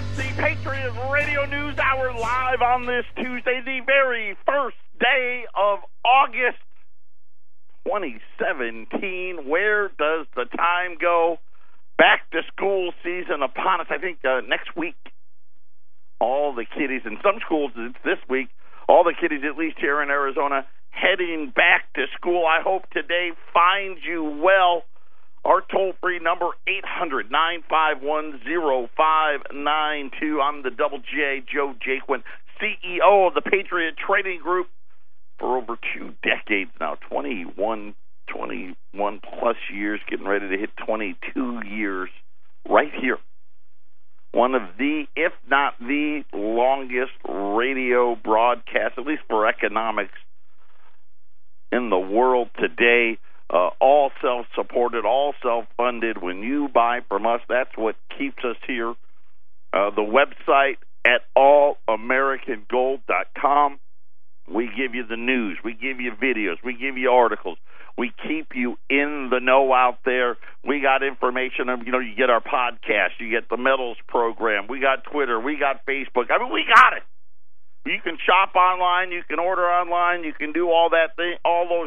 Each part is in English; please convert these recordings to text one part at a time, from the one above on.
with the Patriot Radio News Hour live on this Tuesday, the very first day of August 2017. Where does the time go? Back to school season upon us. I think next week, all the kiddies, in some schools it's this week, all the kiddies, at least here in Arizona, heading back to school. I hope today finds you well. Our toll-free number, 800-951-0592. I'm the Double J, Joe Jaquin, CEO of the Patriot Trading Group for over 2 decades now, 21-plus years, getting ready to hit 22 years right here. One of the, if not the, longest radio broadcasts, at least for economics, in the world today. All self-supported, all self-funded. When you buy from us, that's what keeps us here. The website at allamericangold.com. We give you the news. We give you videos. We give you articles. We keep you in the know out there. We got information. You get our podcast. You get the medals program. We got Twitter. We got Facebook. We got it. You can shop online, you can order online, you can do all those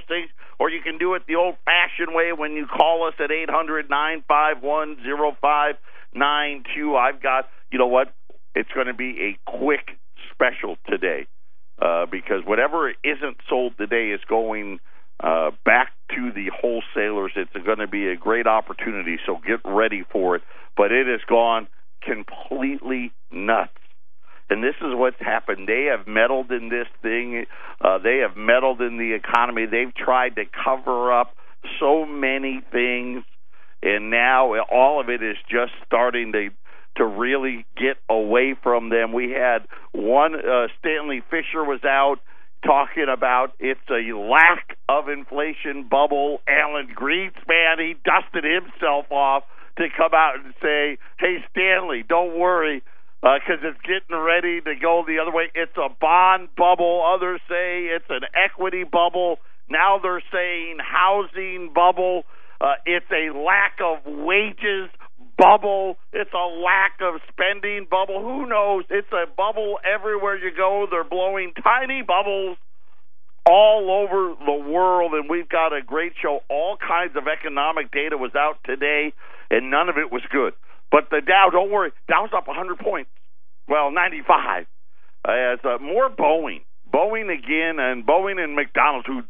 things, or you can do it the old-fashioned way when you call us at 800-951-0592. I've got, you know what, it's going to be a quick special today because whatever isn't sold today is going back to the wholesalers. It's going to be a great opportunity, so get ready for it. But it has gone completely nuts. And this is what's happened. They have meddled in this thing. They have meddled in the economy. They've tried to cover up so many things. And now all of it is just starting to really get away from them. We had one, Stanley Fisher was out talking about it's a lack of inflation bubble. Alan Greenspan, he dusted himself off to come out and say, hey, Stanley, don't worry. Because it's getting ready to go the other way. It's a bond bubble. Others say it's an equity bubble. Now they're saying housing bubble. It's a lack of wages bubble. It's a lack of spending bubble. Who knows? It's a bubble everywhere you go. They're blowing tiny bubbles all over the world, and we've got a great show. All kinds of economic data was out today, and none of it was good. But the Dow, don't worry, Dow's up 100 points. Well, 95. More Boeing. Boeing again, and Boeing and McDonald's, who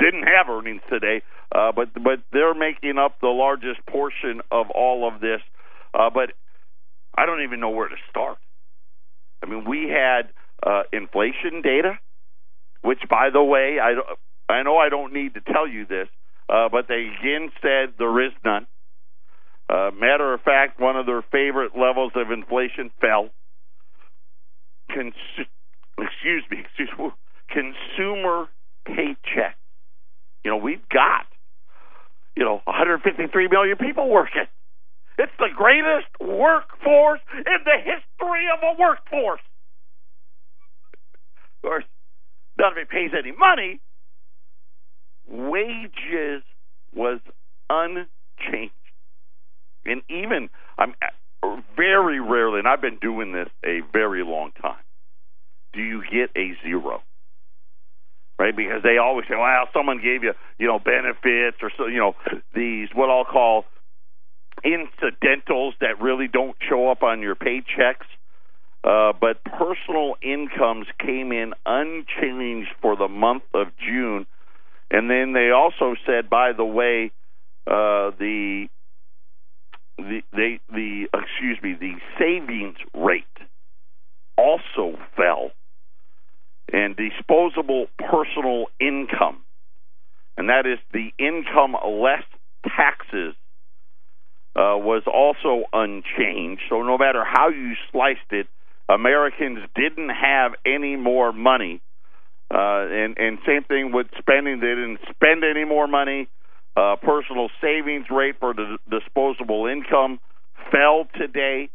didn't have earnings today, but they're making up the largest portion of all of this. But I don't even know where to start. I mean, we had inflation data, which, by the way, I know I don't need to tell you this, but they again said there is none. Matter of fact, one of their favorite levels of inflation fell. Consumer paycheck. You know, we've got, 153 million people working. It's the greatest workforce in the history of a workforce. Of course, none of it pays any money. Wages was unchanged. And even, I'm very rarely, and I've been doing this a very long time, do you get a zero, right? Because they always say, well, someone gave you, benefits or, so, these what I'll call incidentals that really don't show up on your paychecks. But personal incomes came in unchanged for the month of June. And then they also said, by the way, the savings rate also fell, and disposable personal income, and that is the income less taxes, was also unchanged. So no matter how you sliced it, Americans didn't have any more money, and same thing with spending. They didn't spend any more money. Personal savings rate for the disposable income fell today.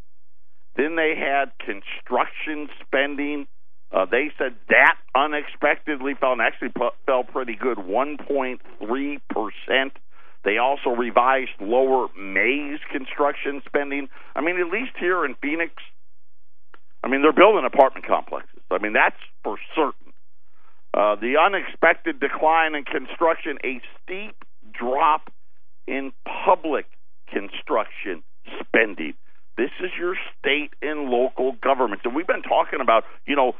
Then they had construction spending. They said that unexpectedly fell, and actually fell pretty good, 1.3%. They also revised lower May's construction spending. I mean, at least here in Phoenix, I mean, they're building apartment complexes. I mean, that's for certain. The unexpected decline in construction, a steep drop in public construction spending. This is your state and local governments. And we've been talking about, you know,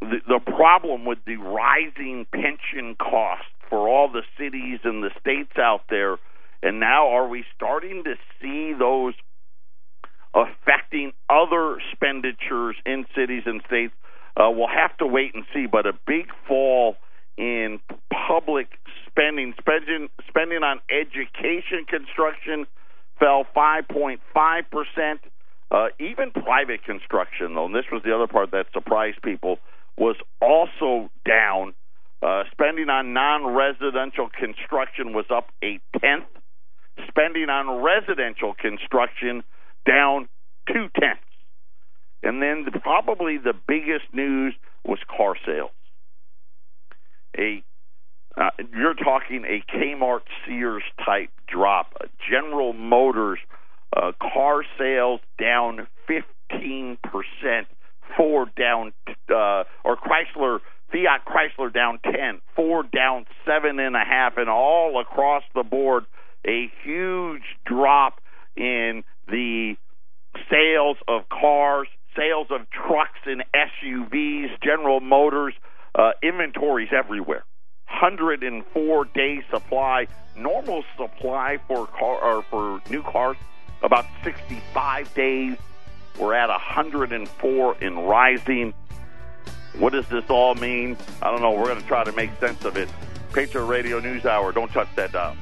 the problem with the rising pension costs for all the cities and the states out there. And now are we starting to see those affecting other expenditures in cities and states? We'll have to wait and see. But a big fall in public spending. Spending on education construction fell 5.5%. Even private construction, though, and this was the other part that surprised people, was also down. Spending on non-residential construction was up 0.1%. Spending on residential construction down 0.2%. And then probably the biggest news was car sales. You're talking a Kmart, Sears type drop. General Motors car sales down 15%. Ford down, or Chrysler, Fiat Chrysler down 10%, Ford down 7.5%, and all across the board, a huge drop in the sales of cars, sales of trucks and SUVs, General Motors, inventories everywhere. 104-day supply, normal supply for new cars, about 65 days. We're at 104 and rising. What does this all mean? I don't know. We're going to try to make sense of it. Patriot Radio News Hour. Don't touch that dial.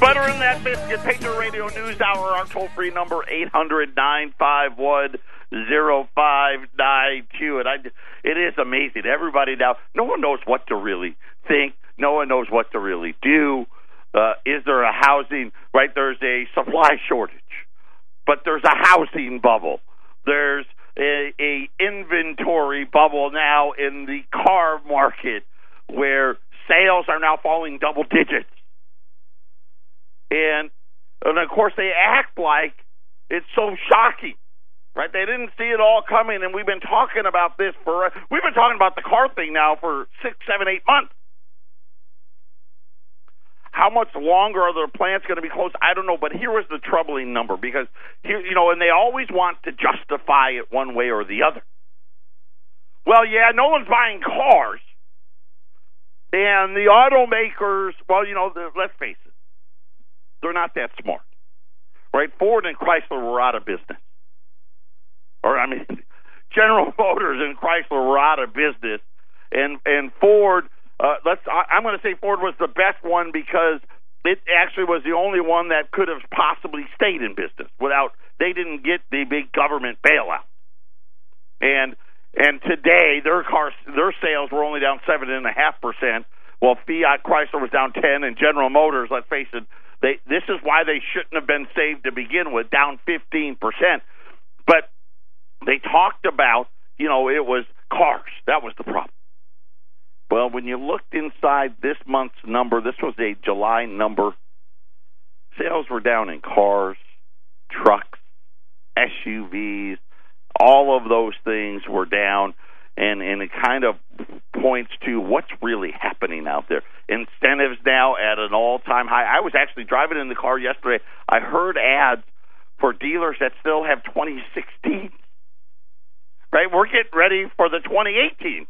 Butter in that biscuit. Patriot Radio News Hour. Our toll-free number, 800-951-0592. It is amazing. Everybody now, no one knows what to really think. No one knows what to really do. Is there a housing, right? There's a supply shortage, but there's a housing bubble. There's a inventory bubble now in the car market where sales are now falling double digits. And of course, they act like it's so shocking, right? They didn't see it all coming, and we've been talking about this for, we've been talking about the car thing now for 6, 7, 8 months. How much longer are their plants going to be closed? I don't know, but here was the troubling number, because, here, you know, and they always want to justify it one way or the other. Well, yeah, no one's buying cars. And the automakers, well, you know, let's face it, they're not that smart, right? Ford and Chrysler were out of business. Or, I mean, General Motors and Chrysler were out of business. And Ford, I'm going to say Ford was the best one because it actually was the only one that could have possibly stayed in business without, they didn't get the big government bailout. And today, their sales were only down 7.5%, while Fiat Chrysler was down 10%, and General Motors, let's face it, this is why they shouldn't have been saved to begin with, down 15%. But they talked about, you know, it was cars. That was the problem. Well, when you looked inside this month's number, this was a July number, sales were down in cars, trucks, SUVs, all of those things were down. And it kind of points to what's really happening out there. Incentives now at an all-time high. I was actually driving in the car yesterday. I heard ads for dealers that still have 2016. Right? We're getting ready for the 2018.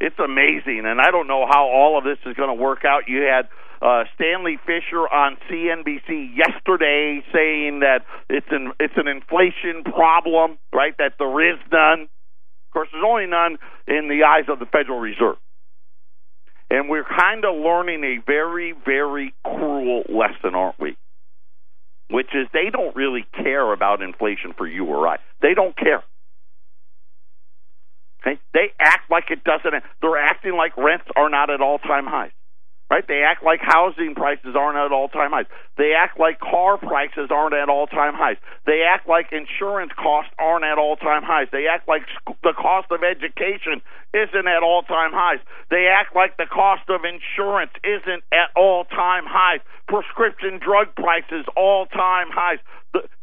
It's amazing, and I don't know how all of this is going to work out. You had Stanley Fisher on CNBC yesterday saying that it's an inflation problem, right, that there is none. Of course, there's only none in the eyes of the Federal Reserve. And we're kind of learning a very, very cruel lesson, aren't we? Which is they don't really care about inflation for you or I. They don't care. Okay? They act like it doesn't. They're acting like rents are not at all-time highs. right? They act like housing prices aren't at all-time highs. They act like car prices aren't at all-time highs. They act like insurance costs aren't at all-time highs. They act like the cost of education isn't at all-time highs. They act like the cost of insurance isn't at all-time highs. Prescription drug prices, all-time highs.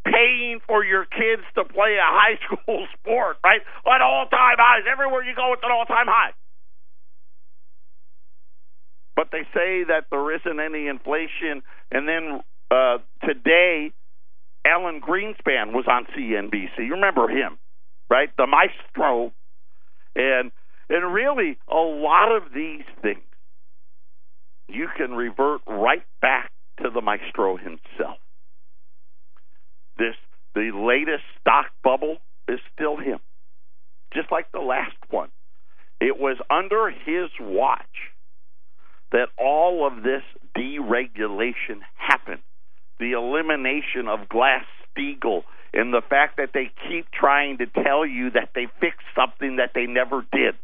Paying for your kids to play a high school sport, right? At all-time highs. Everywhere you go, it's an all-time high. But they say that there isn't any inflation. And then today, Alan Greenspan was on CNBC. You remember him, right? The maestro. And really, a lot of these things, you can revert right back to the maestro himself. The latest stock bubble is still him, just like the last one. It was under his watch that all of this deregulation happened. The elimination of Glass-Steagall and the fact that they keep trying to tell you that they fixed something that they never did.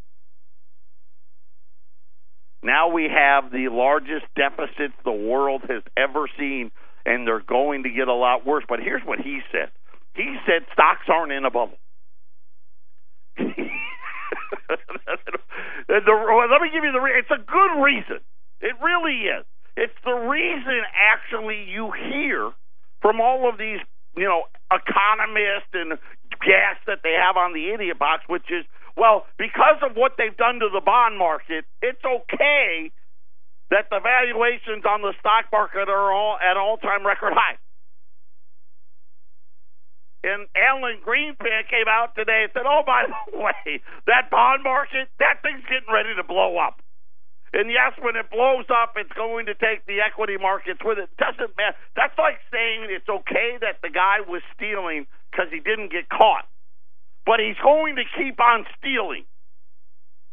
Now we have the largest deficits the world has ever seen, and they're going to get a lot worse. But here's what he said. He said stocks aren't in a bubble. Let me give you the reason. It's a good reason. It really is. It's the reason, actually, you hear from all of these, economists and guests that they have on the Idiot Box, which is, well, because of what they've done to the bond market, it's okay that the valuations on the stock market are all at all-time record high. And Alan Greenspan came out today and said, oh, by the way, that bond market, that thing's getting ready to blow up. And yes, when it blows up, it's going to take the equity markets with it. Doesn't matter. That's like saying it's okay that the guy was stealing because he didn't get caught. But he's going to keep on stealing.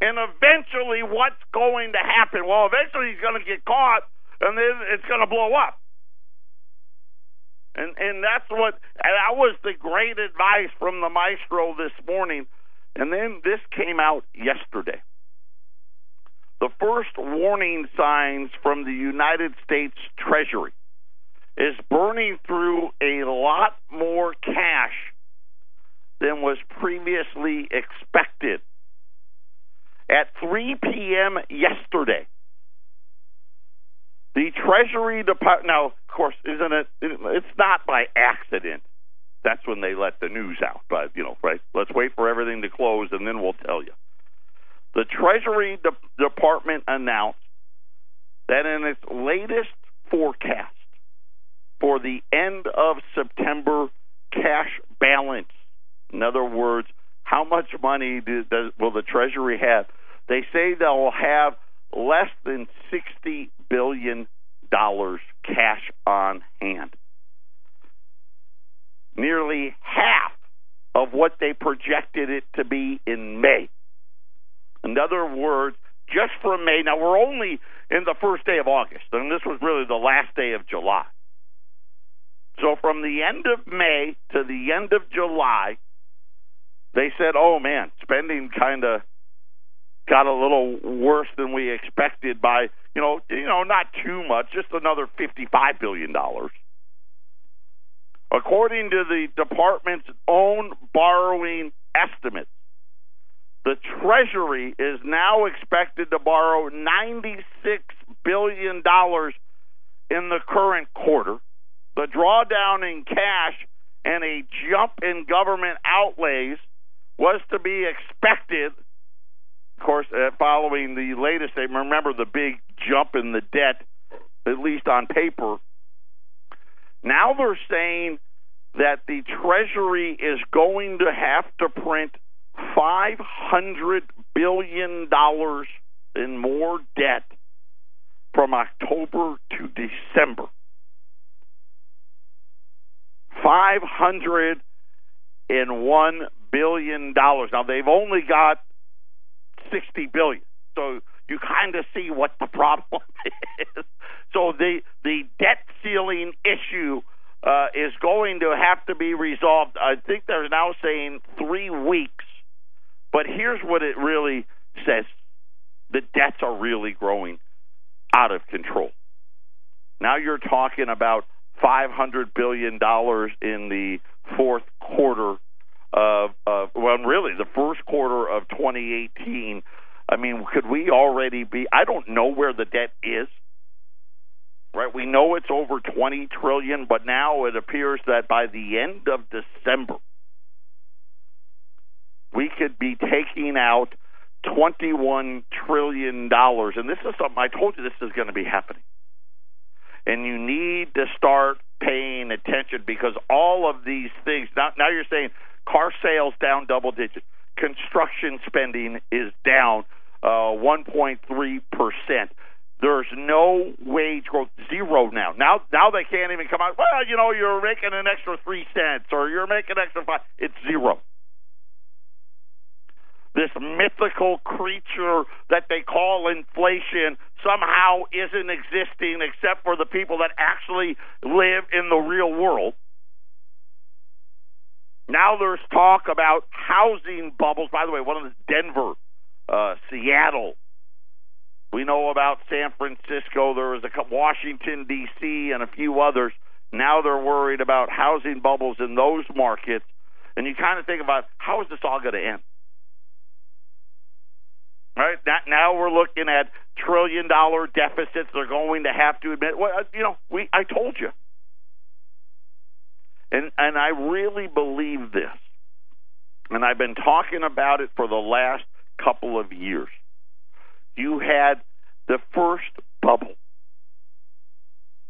And eventually, what's going to happen? Well, eventually he's going to get caught, and then it's going to blow up. And that's what, and that was the great advice from the maestro this morning. And then this came out yesterday. The first warning signs from the United States Treasury is burning through a lot more cash than was previously expected. At 3 p.m. yesterday, the Treasury Department, now, of course, it's not by accident. That's when they let the news out. But, right, let's wait for everything to close, and then we'll tell you. The Treasury Department announced that in its latest forecast for the end of September cash balance, in other words, how much money will the Treasury have? They say they'll have less than $60 billion cash on hand. Nearly half of what they projected it to be in May. In other words, just from May, now we're only in the first day of August, and this was really the last day of July. So from the end of May to the end of July, they said, oh, man, spending kind of got a little worse than we expected by, not too much, just another $55 billion. According to the department's own borrowing estimates, the Treasury is now expected to borrow $96 billion in the current quarter. The drawdown in cash and a jump in government outlays was to be expected, of course, following the latest statement. Remember the big jump in the debt, at least on paper. Now they're saying that the Treasury is going to have to print $500 billion in more debt from October to December. $501 billion. Now, they've only got $60 billion. So you kind of see what the problem is. So the debt ceiling issue is going to have to be resolved. I think they're now saying 3 weeks. But here's what it really says. The debts are really growing. out of control. Now you're talking about $500 billion in the fourth quarter of well, really, the first quarter of 2018. I mean, could we already be? I don't know where the debt is. Right, we know it's over $20 trillion, but now it appears that by the end of December, we could be taking out $21 trillion. And this is something I told you this is going to be happening. And you need to start paying attention because all of these things, now you're saying car sales down double digits, construction spending is down 1.3%. There's no wage growth, zero now. Now they can't even come out, well, you know, you're making an extra 3 cents or you're making extra 5. It's zero. This mythical creature that they call inflation somehow isn't existing except for the people that actually live in the real world. Now there's talk about housing bubbles. By the way, one of them is Denver, Seattle. We know about San Francisco. There was a Washington, D.C., and a few others. Now they're worried about housing bubbles in those markets. And you kind of think about, how is this all going to end? Right? Now we're looking at trillion-dollar deficits. They're going to have to admit, well, you know, I told you. And I really believe this. And I've been talking about it for the last couple of years. You had the first bubble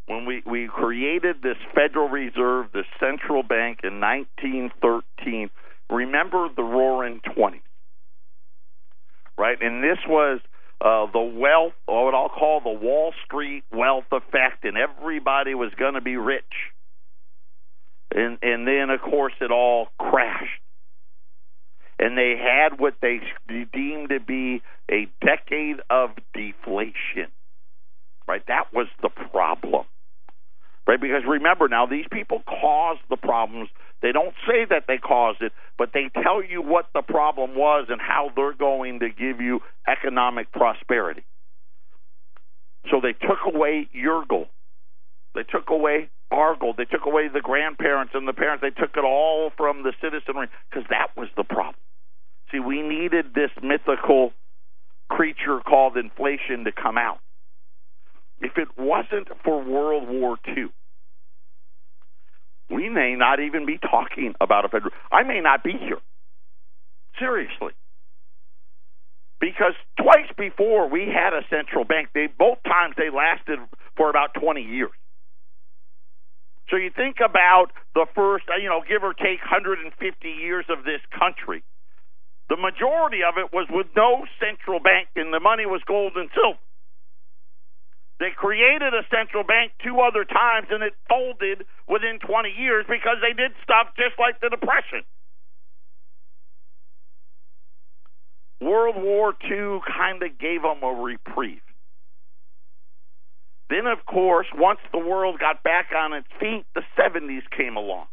when we created this Federal Reserve, the central bank in 1913. Remember the Roaring 20s, right? And this was the wealth, or what I'll call the Wall Street wealth effect, and everybody was going to be rich. And then, of course, it all crashed. And they had what they deemed to be a decade of deflation, right? That was the problem, right? Because remember now, these people caused the problems. They don't say that they caused it, but they tell you what the problem was and how they're going to give you economic prosperity. So they took away your goal. They took away our goal. They took away the grandparents and the parents. They took it all from the citizenry because that was the problem. See, we needed this mythical creature called inflation to come out. If it wasn't for World War II, we may not even be talking about a federal. I may not be here. Seriously. Because twice before we had a central bank, both times they lasted for about 20 years. So you think about the first, you know, give or take 150 years of this country. The majority of it was with no central bank, and the money was gold and silver. They created a central bank 2 other times, and it folded within 20 years because they did stuff just like the Depression. World War II kind of gave them a reprieve. Then, of course, once the world got back on its feet, the 70s came along.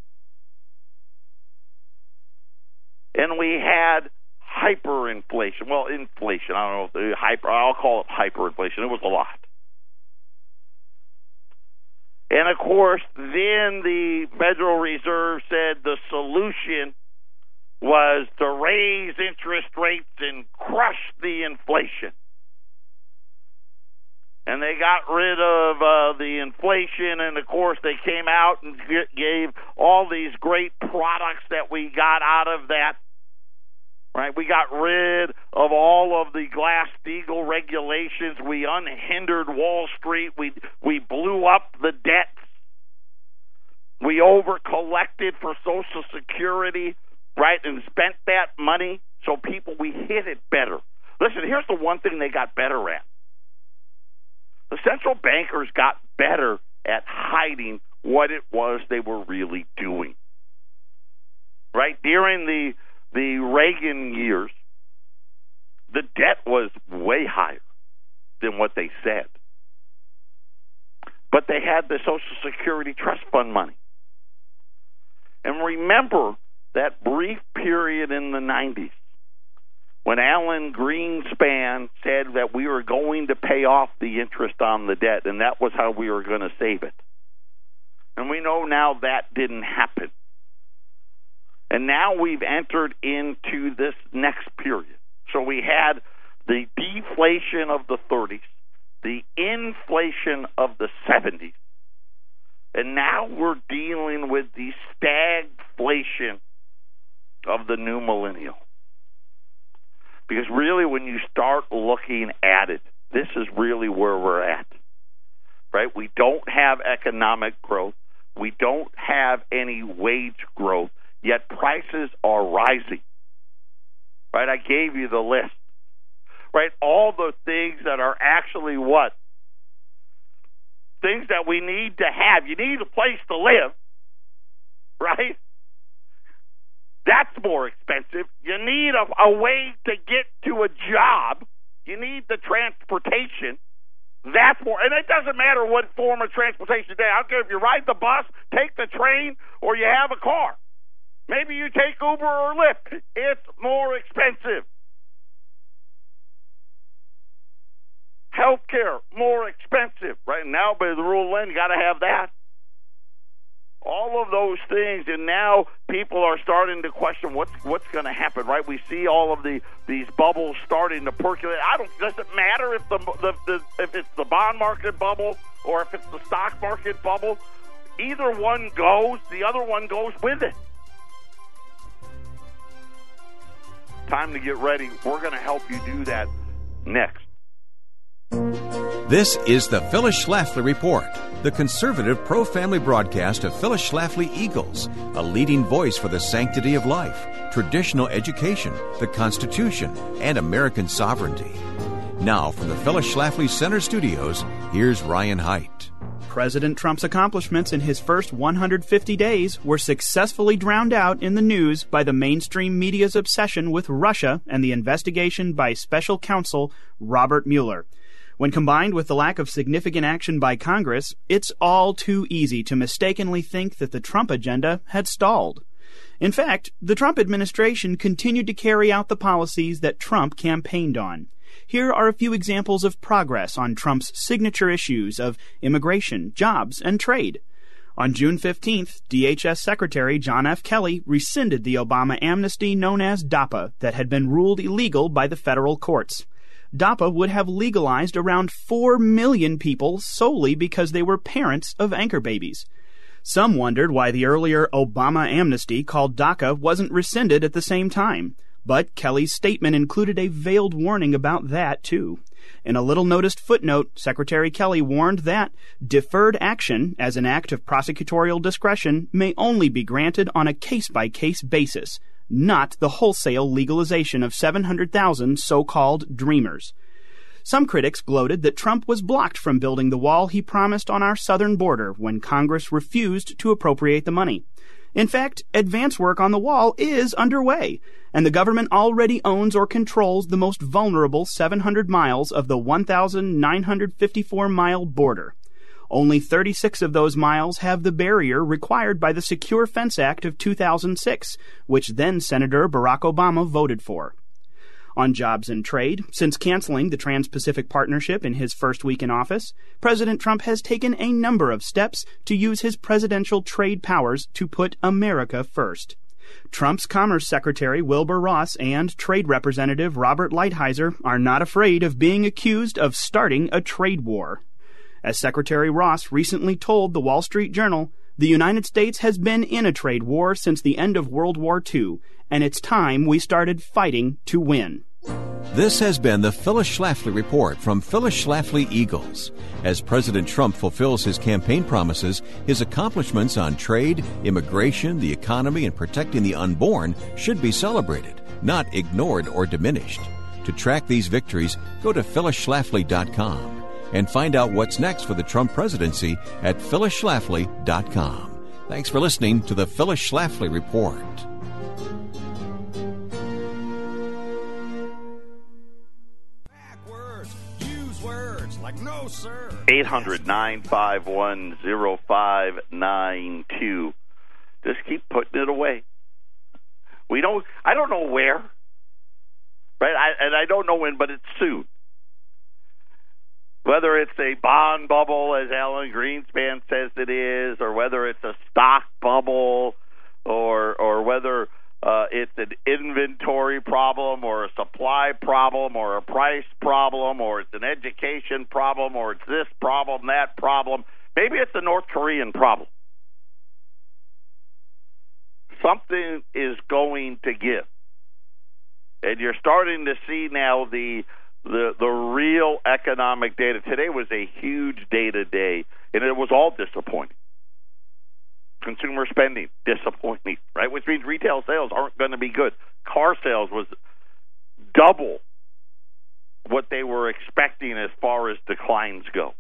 And we had hyperinflation. Well, inflation. I don't know if the hyper, I'll call it hyperinflation. It was a lot. And, of course, then the Federal Reserve said the solution was to raise interest rates and crush the inflation. And they got rid of the inflation, and, of course, they came out and gave all these great products that we got out of that. Right? We got rid of all of the Glass-Steagall regulations. We unhindered Wall Street. We blew up the debts. We over-collected for Social Security, right, and spent that money. So, people, we hit it better. Listen, here's the one thing they got better at. The central bankers got better at hiding what it was they were really doing. Right? During the Reagan years, the debt was way higher than what they said. But they had the Social Security trust fund money. And remember that brief period in the 90s when Alan Greenspan said that we were going to pay off the interest on the debt, and that was how we were going to save it. And we know now that didn't happen. And now we've entered into this next period. So we had the deflation of the 30s, the inflation of the 70s, and now we're dealing with the stagflation of the new millennial. Because really, when you start looking at it, this is really where we're at, right? We don't have economic growth. We don't have any wage growth, yet prices are rising, right? I gave you the list, right? All the things that are actually what? Things that we need to have. You need a place to live, right? That's more expensive. You need a way to get to a job. You need the transportation. That's more. And it doesn't matter what form of transportation today. I don't care if you ride the bus, take the train, or you have a car. Maybe you take Uber or Lyft. It's more expensive. Healthcare, more expensive. Right now, by the rule of law, you got to have that. All of those things, and now people are starting to question what's going to happen, right? We see all of these bubbles starting to percolate. Doesn't matter if if it's the bond market bubble or if it's the stock market bubble. Either one goes, the other one goes with it. Time to get ready. We're going to help you do that next. This is the Phyllis Schlafly Report, the conservative pro-family broadcast of Phyllis Schlafly Eagles, a leading voice for the sanctity of life, traditional education, the Constitution, and American sovereignty. Now, from the Phyllis Schlafly Center studios, here's Ryan Haidt. President Trump's accomplishments in his first 150 days were successfully drowned out in the news by the mainstream media's obsession with Russia and the investigation by special counsel Robert Mueller. When combined with the lack of significant action by Congress, it's all too easy to mistakenly think that the Trump agenda had stalled. In fact, the Trump administration continued to carry out the policies that Trump campaigned on. Here are a few examples of progress on Trump's signature issues of immigration, jobs, and trade. On June 15th, DHS Secretary John F. Kelly rescinded the Obama amnesty known as DAPA that had been ruled illegal by the federal courts. DAPA would have legalized around 4 million people solely because they were parents of anchor babies. Some wondered why the earlier Obama amnesty called DACA wasn't rescinded at the same time, but Kelly's statement included a veiled warning about that, too. In a little noticed footnote, Secretary Kelly warned that deferred action as an act of prosecutorial discretion may only be granted on a case-by-case basis, not the wholesale legalization of 700,000 so-called dreamers. Some critics gloated that Trump was blocked from building the wall he promised on our southern border when Congress refused to appropriate the money. In fact, advance work on the wall is underway, and the government already owns or controls the most vulnerable 700 miles of the 1,954-mile border. Only 36 of those miles have the barrier required by the Secure Fence Act of 2006, which then-Senator Barack Obama voted for. On jobs and trade, since canceling the Trans-Pacific Partnership in his first week in office, President Trump has taken a number of steps to use his presidential trade powers to put America first. Trump's Commerce Secretary Wilbur Ross and Trade Representative Robert Lighthizer are not afraid of being accused of starting a trade war. As Secretary Ross recently told the Wall Street Journal, the United States has been in a trade war since the end of World War II, and it's time we started fighting to win. This has been the Phyllis Schlafly Report from Phyllis Schlafly Eagles. As President Trump fulfills his campaign promises, his accomplishments on trade, immigration, the economy, and protecting the unborn should be celebrated, not ignored or diminished. To track these victories, go to phyllisschlafly.com. and find out what's next for the Trump presidency at phyllisschlafly.com. Thanks for listening to the Phyllis Schlafly Report. Backwards, use words like no, sir. 800-951-0592. Just keep putting it away. I don't know where. right? I don't know when, but it's soon. Whether it's a bond bubble, as Alan Greenspan says it is, or whether it's a stock bubble, or whether it's an inventory problem, or a supply problem, or a price problem, or it's an education problem, or it's this problem, that problem. Maybe it's a North Korean problem. Something is going to give. And you're starting to see now the real economic data. Today was a huge data day, and it was all disappointing. Consumer spending, disappointing, right? Which means retail sales aren't going to be good. Car sales was double what they were expecting as far as declines go.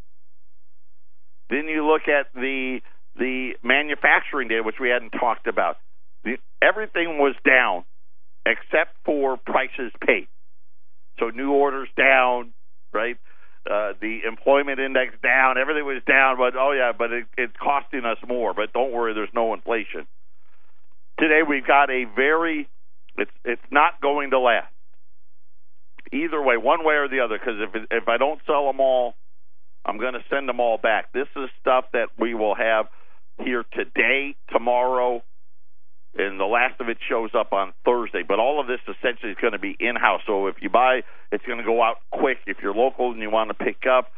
Then you look at the manufacturing data, which we hadn't talked about. Everything was down except for prices paid. So new orders down, right? The employment index down. Everything was down, but it's costing us more. But don't worry, there's no inflation. Today we've got a it's not going to last. Either way, one way or the other, because if I don't sell them all, I'm going to send them all back. This is stuff that we will have here today, tomorrow, and the last of it shows up on Thursday. But all of this essentially is going to be in-house. So if you buy, it's going to go out quick. If you're local and you want to pick up,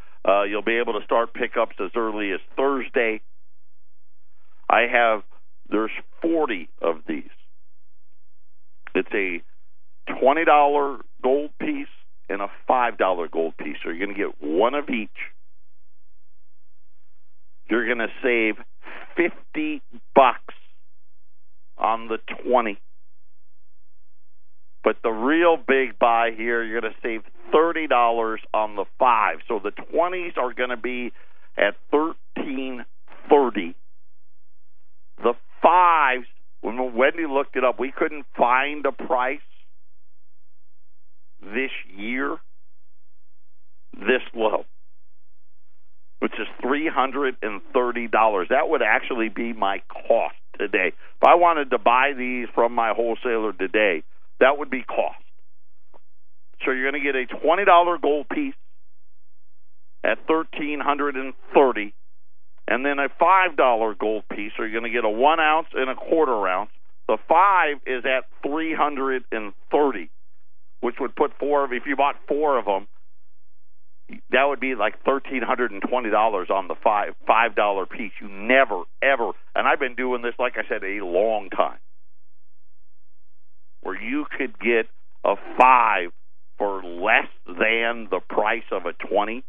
you'll be able to start pickups as early as Thursday. There's 40 of these. It's a $20 gold piece and a $5 gold piece. So you're going to get one of each. You're going to save $50 on the 20. But the real big buy here, you're going to save $30 on the 5. So the 20s are going to be at $13.30. The 5s, when Wendy looked it up, we couldn't find a price this year this low, which is $330. That would actually be my cost today. If I wanted to buy these from my wholesaler today, that would be cost. So you're going to get a $20 gold piece at $1,330, and then a $5 gold piece, so you're going to get a 1 ounce and a quarter ounce. The 5 is at $330, which would put if you bought 4 of them, that would be like $1,320 on the $5 piece. You never, ever, and I've been doing this, like I said, a long time, where you could get a 5 for less than the price of a 20.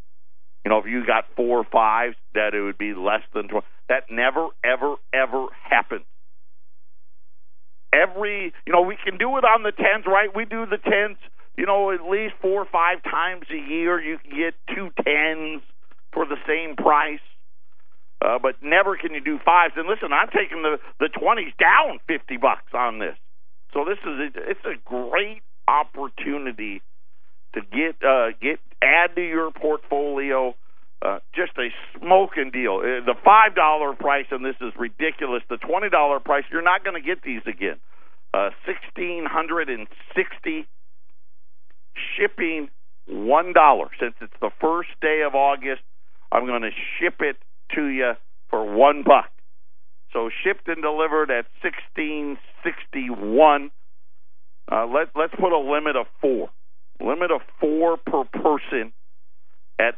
You know, if you got 4 5s, that it would be less than 20. That never, ever, ever happens. We can do it on the 10s, right? We do the 10s. You know, at least 4 or 5 times a year, you can get 2 10s for the same price. But never can you do 5s. And listen, I'm taking the 20s down $50 on this. So it's a great opportunity to add to your portfolio. Just a smoking deal. The $5 price, and this is ridiculous. The $20 price, you're not going to get these again. $1,660. Shipping $1. Since it's the first day of August, I'm going to ship it to you for $1. So shipped and delivered at $16.61. Let's put a limit of 4. Limit of 4 per person at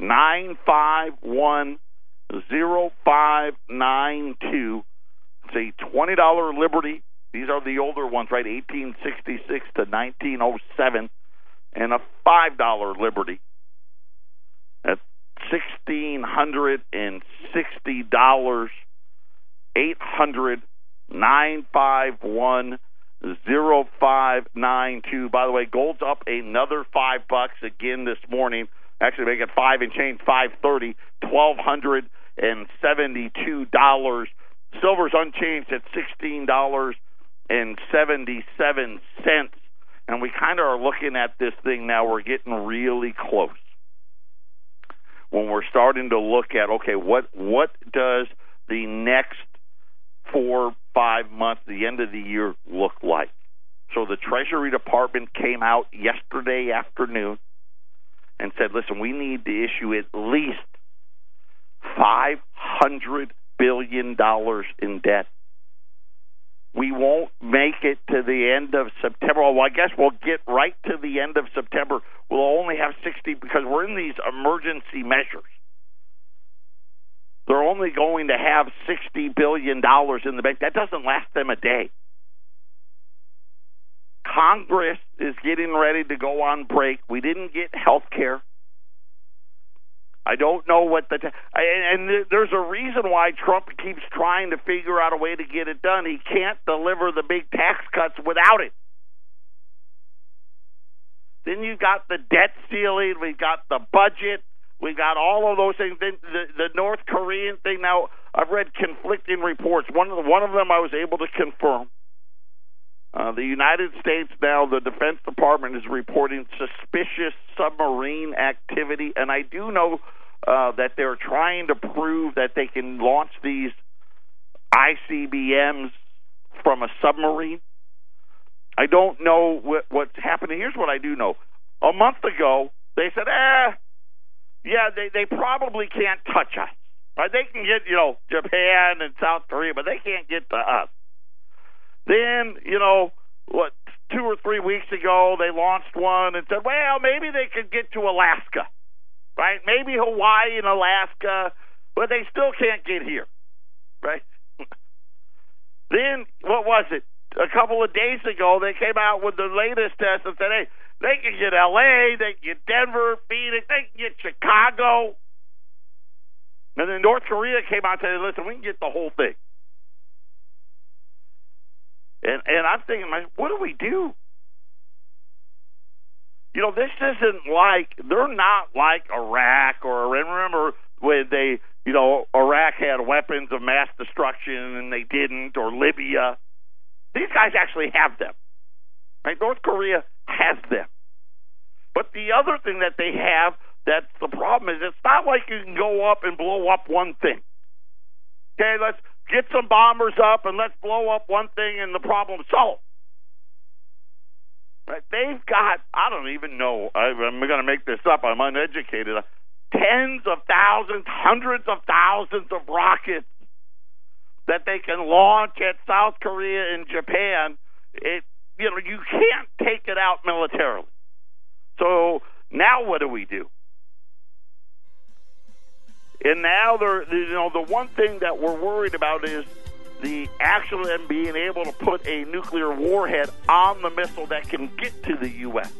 800-951-0592. It's a $20 Liberty. These are the older ones, right, 1866 to 1907, and a $5 Liberty at $1,660, 800-951-0592. By the way, gold's up another $5 again this morning. Actually, make it 5 and change, $5.30, $1,272. Silver's unchanged at $16.77, and we kind of are looking at this thing now. We're getting really close when we're starting to look at, okay, what does the next 4 5 months, the end of the year, look like? So the Treasury Department came out yesterday afternoon and said, listen, we need to issue at least $500 billion in debt. We won't make it to the end of September. Well, I guess we'll get right to the end of September. We'll only have 60 because we're in these emergency measures. They're only going to have $60 billion in the bank. That doesn't last them a day. Congress is getting ready to go on break. We didn't get health care. I don't know what the... And there's a reason why Trump keeps trying to figure out a way to get it done. He can't deliver the big tax cuts without it. Then you've got the debt ceiling. We've got the budget. We've got all of those things. Then the North Korean thing. Now, I've read conflicting reports. One of them I was able to confirm. The United States now, the Defense Department is reporting suspicious submarine activity. And I do know that they're trying to prove that they can launch these ICBMs from a submarine. I don't know what's happening. Here's what I do know. A month ago, they said, they probably can't touch us. Right? They can get, Japan and South Korea, but they can't get to us. Then, 2 or 3 weeks ago, they launched one and said, well, maybe they could get to Alaska, right? Maybe Hawaii and Alaska, but they still can't get here, right? Then, what was it? A couple of days ago, they came out with the latest test and said, hey, they can get L.A., they can get Denver, Phoenix, they can get Chicago. And then North Korea came out and said, listen, we can get the whole thing. And I'm thinking, what do we do? This isn't like, they're not like Iraq or Iran. Remember when they, Iraq had weapons of mass destruction and they didn't, or Libya. These guys actually have them. Right? North Korea has them. But the other thing that they have that's the problem is it's not like you can go up and blow up one thing. Okay, let's get some bombers up and let's blow up one thing and the problem solved. Right? They've got, I don't even know, I'm going to make this up, I'm uneducated, tens of thousands, hundreds of thousands of rockets that they can launch at South Korea and Japan. You can't take it out militarily. So now what do we do? And now, the one thing that we're worried about is the action and being able to put a nuclear warhead on the missile that can get to the U.S.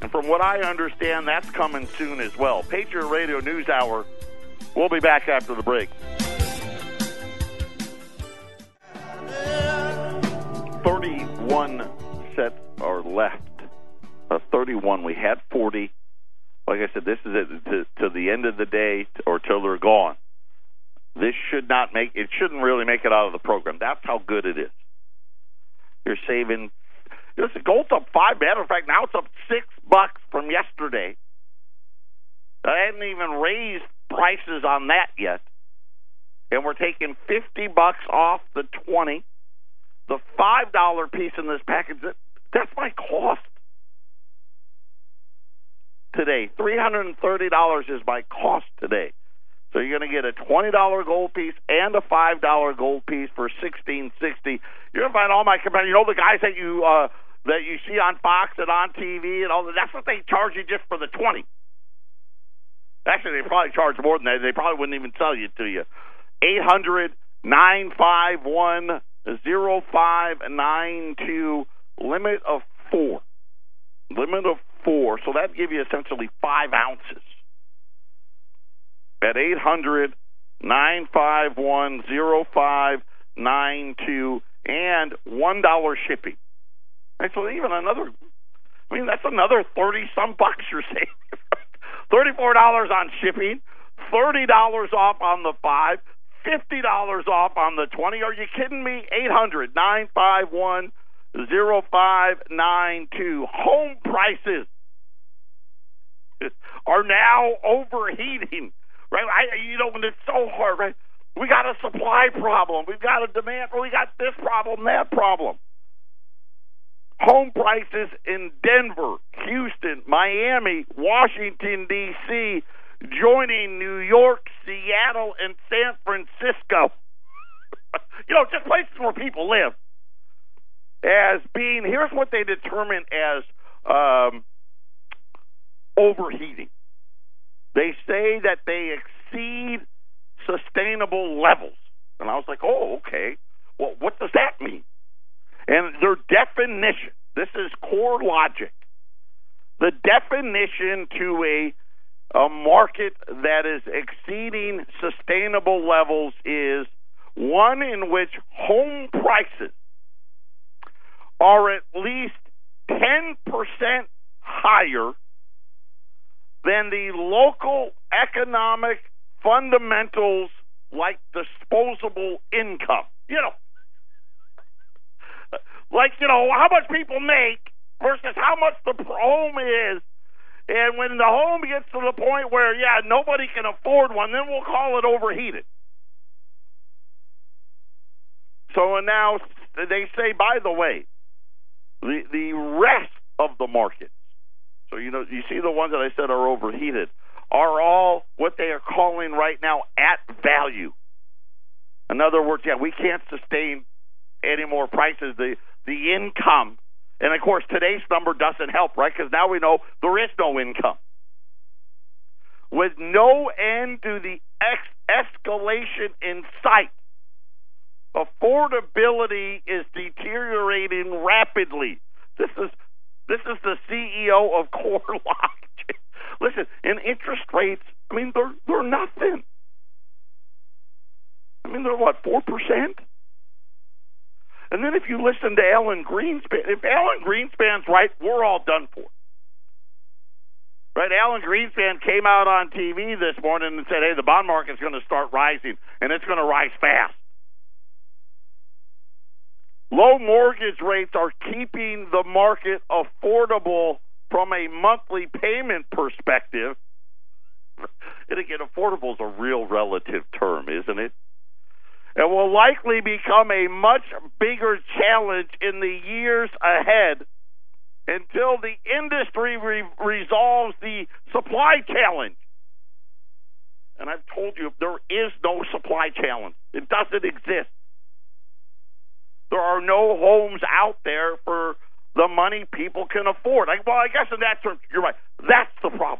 And from what I understand, that's coming soon as well. Patriot Radio News Hour. We'll be back after the break. 31 sets are left. 31. We had 40. Like I said, this is it, to the end of the day or till they're gone. This shouldn't really make it out of the program. That's how good it is. You're saving. Listen, gold's up $5. Matter of fact, now it's up $6 from yesterday. I hadn't even raised prices on that yet, and we're taking $50 off the 20. The $5 piece in this package, that's my cost. Today, $330 is my cost today. So you're going to get a $20 gold piece and a $5 gold piece for $16.60. You're going to find all my competitors. The guys that you see on Fox and on TV and all that. That's what they charge you just for the 20. Actually, they probably charge more than that. They probably wouldn't even sell it to you. 800-951-0592. Limit of 4. Limit of 4, so that'd give you essentially 5 ounces. At 800-951-0592 and $1 shipping. And so even another, that's another 30-some bucks you're saving. $34 on shipping, $30 off on the 5, $50 off on the 20. Are you kidding me? 800-951-0592. Home prices are now overheating, right? When it's so hard, right? We got a supply problem. We've got a demand. We got this problem, that problem. Home prices in Denver, Houston, Miami, Washington, D.C., joining New York, Seattle, and San Francisco. You know, just places where people live. As being, here's what they determine as overheating. They say that they exceed sustainable levels. And I was like, oh, okay. Well, what does that mean? And their definition, this is Core Logic, the definition to a market that is exceeding sustainable levels is one in which home prices are at least 10% higher than the local economic fundamentals like disposable income. You know, like, you know, how much people make versus how much the home is. And when the home gets to the point where, yeah, nobody can afford one, then we'll call it overheated. So now they say, by the way, the rest of the market, so you know, you see the ones that I said are overheated, are all what they are calling right now at value. In other words, yeah, we can't sustain any more prices, the income. And, of course, today's number doesn't help, right, because now we know there is no income. With no end to the escalation in sight, affordability is deteriorating rapidly. This is the CEO of Core Logic. Listen, and interest rates, I mean, they're nothing. I mean, they're what, 4%? And then if you listen to Alan Greenspan, if Alan Greenspan's right, we're all done for. Right? Alan Greenspan came out on TV this morning and said, hey, the bond market's going to start rising, and it's going to rise fast. Low mortgage rates are keeping the market affordable from a monthly payment perspective. And again, affordable is a real relative term, isn't it? It will likely become a much bigger challenge in the years ahead until the industry resolves the supply challenge. And I've told you, there is no supply challenge. It doesn't exist. There are no homes out there for the money people can afford. Well, I guess in that term, you're right. That's the problem.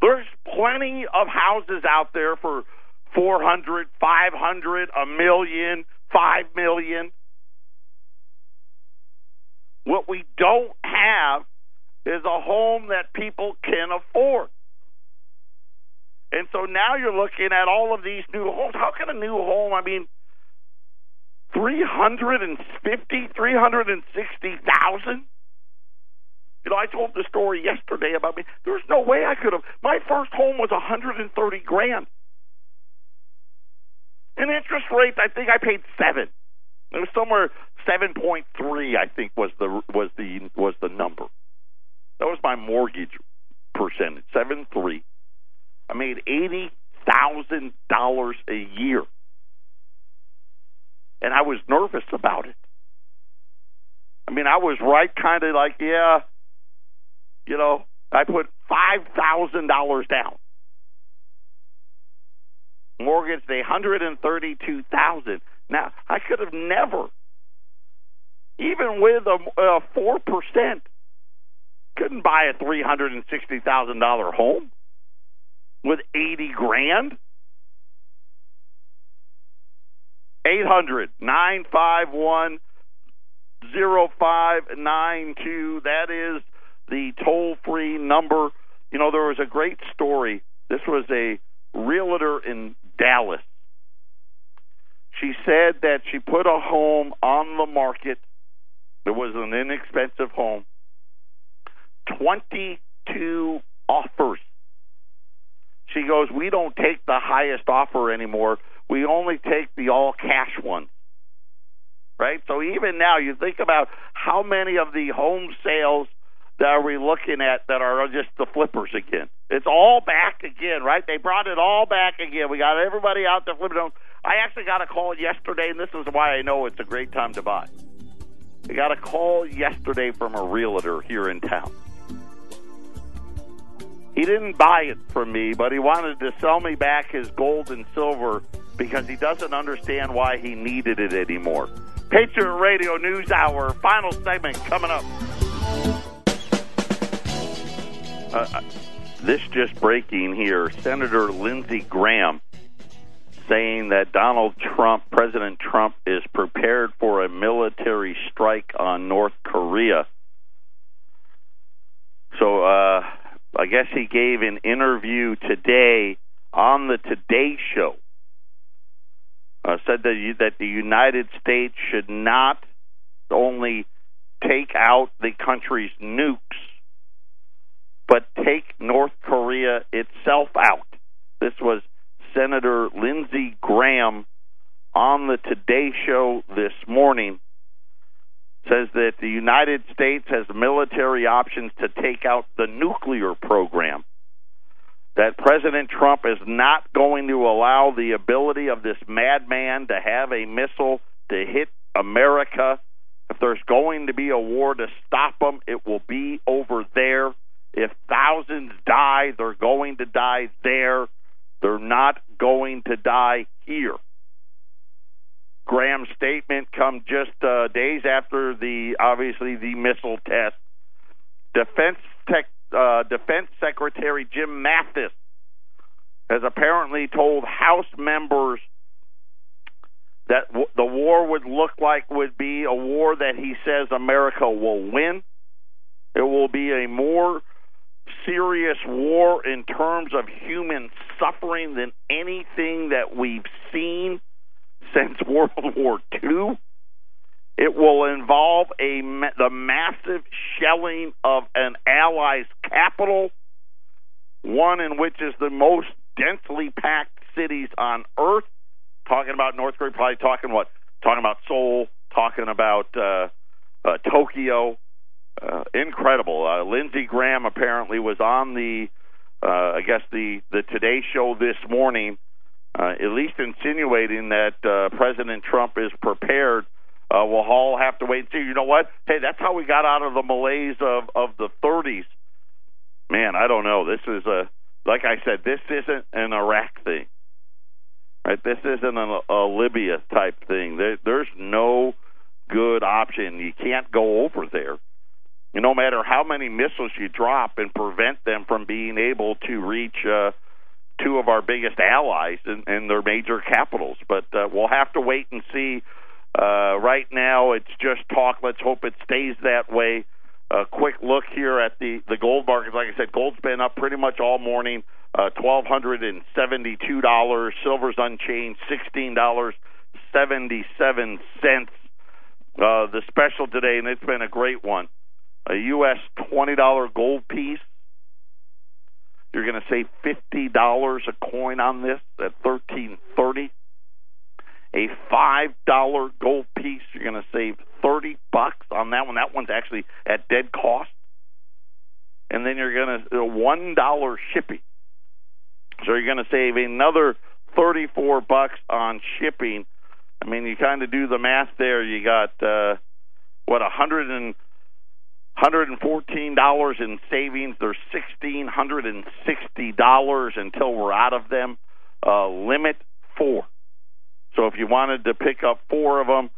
There's plenty of houses out there for 400, 500, a million, 5 million. What we don't have is a home that people can afford. And so now you're looking at all of these new homes. How can a new home, I mean, 350, 360,000? You know, I told the story yesterday about me. There's no way I could have. My first home was $130,000. In interest rates, I think I paid 7. It was somewhere 7.3. I think was the number. That was my mortgage percentage, 7.3. I made $80,000 a year, and I was nervous about it. I mean, I was right, kind of like, yeah, you know, I put $5,000 down. Mortgage, the $132,000. Now, I could have never, even with a 4%, couldn't buy a $360,000 home with $80,000. 800-951-0592. That is the toll-free number. You know, there was a great story. This was a realtor in Dallas. She said that she put a home on the market. It was an inexpensive home. 22 offers. She goes, we don't take the highest offer anymore. We only take the all-cash one. Right? So even now, you think about how many of the home sales that are we looking at that are just the flippers again. It's all back again, right? They brought it all back again. We got everybody out there flipping homes. I actually got a call yesterday, and this is why I know it's a great time to buy. I got a call yesterday from a realtor here in town. He didn't buy it from me, but he wanted to sell me back his gold and silver because he doesn't understand why he needed it anymore. Patriot Radio News Hour, final segment coming up. This just breaking here. Senator Lindsey Graham saying that President Trump is prepared for a military strike on North Korea. So I guess he gave an interview today on the Today Show. Said that the United States should not only take out the country's nukes, but take North Korea itself out. This was Senator Lindsey Graham on the Today Show this morning. Says that the United States has military options to take out the nuclear program. That President Trump is not going to allow the ability of this madman to have a missile to hit America. If there's going to be a war to stop them, it will be over there. If thousands die, they're going to die there. They're not going to die here. Graham's statement come just days after the missile test. Defense Secretary Jim Mattis has apparently told House members that the war would be a war that he says America will win. It will be a more serious war in terms of human suffering than anything that we've seen since World War II. It will involve the massive shelling of an ally's capital, one in which is the most densely packed cities on Earth. Talking about North Korea, probably talking what? Talking about Seoul, talking about Tokyo. Incredible. Lindsey Graham apparently was on the Today Show this morning, at least insinuating that President Trump is prepared. We'll all have to wait and see. You know what? Hey, that's how we got out of the malaise of the 30s. Man, I don't know. This is like I said, this isn't an Iraq thing. Right? This isn't a Libya type thing. There's no good option. You can't go over there. And no matter how many missiles you drop and prevent them from being able to reach two of our biggest allies and their major capitals. But we'll have to wait and see. Right now, it's just talk. Let's hope it stays that way. A quick look here at the gold markets. Like I said, gold's been up pretty much all morning, $1,272. Silver's unchanged, $16.77. The special today, and it's been a great one, a U.S. $20 gold piece. You're going to save $50 a coin on this at $13.30. A $5 gold piece, you're going to save $30 on that one. That one's actually at dead cost. And then you're going to $1 shipping. So you're going to save another $34 on shipping. I mean, you kind of do the math there. You got $114 in savings. There's $1,660 until we're out of them. Limit 4. So if you wanted to pick up 4 of them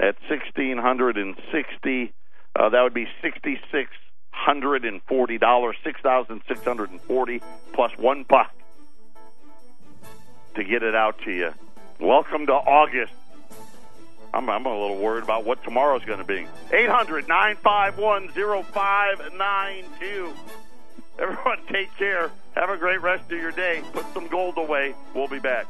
at $1,660, that would be $6,640, $6,640 plus $1 to get it out to you. Welcome to August. I'm a little worried about what tomorrow's going to be. 800-951-0592. Everyone take care. Have a great rest of your day. Put some gold away. We'll be back.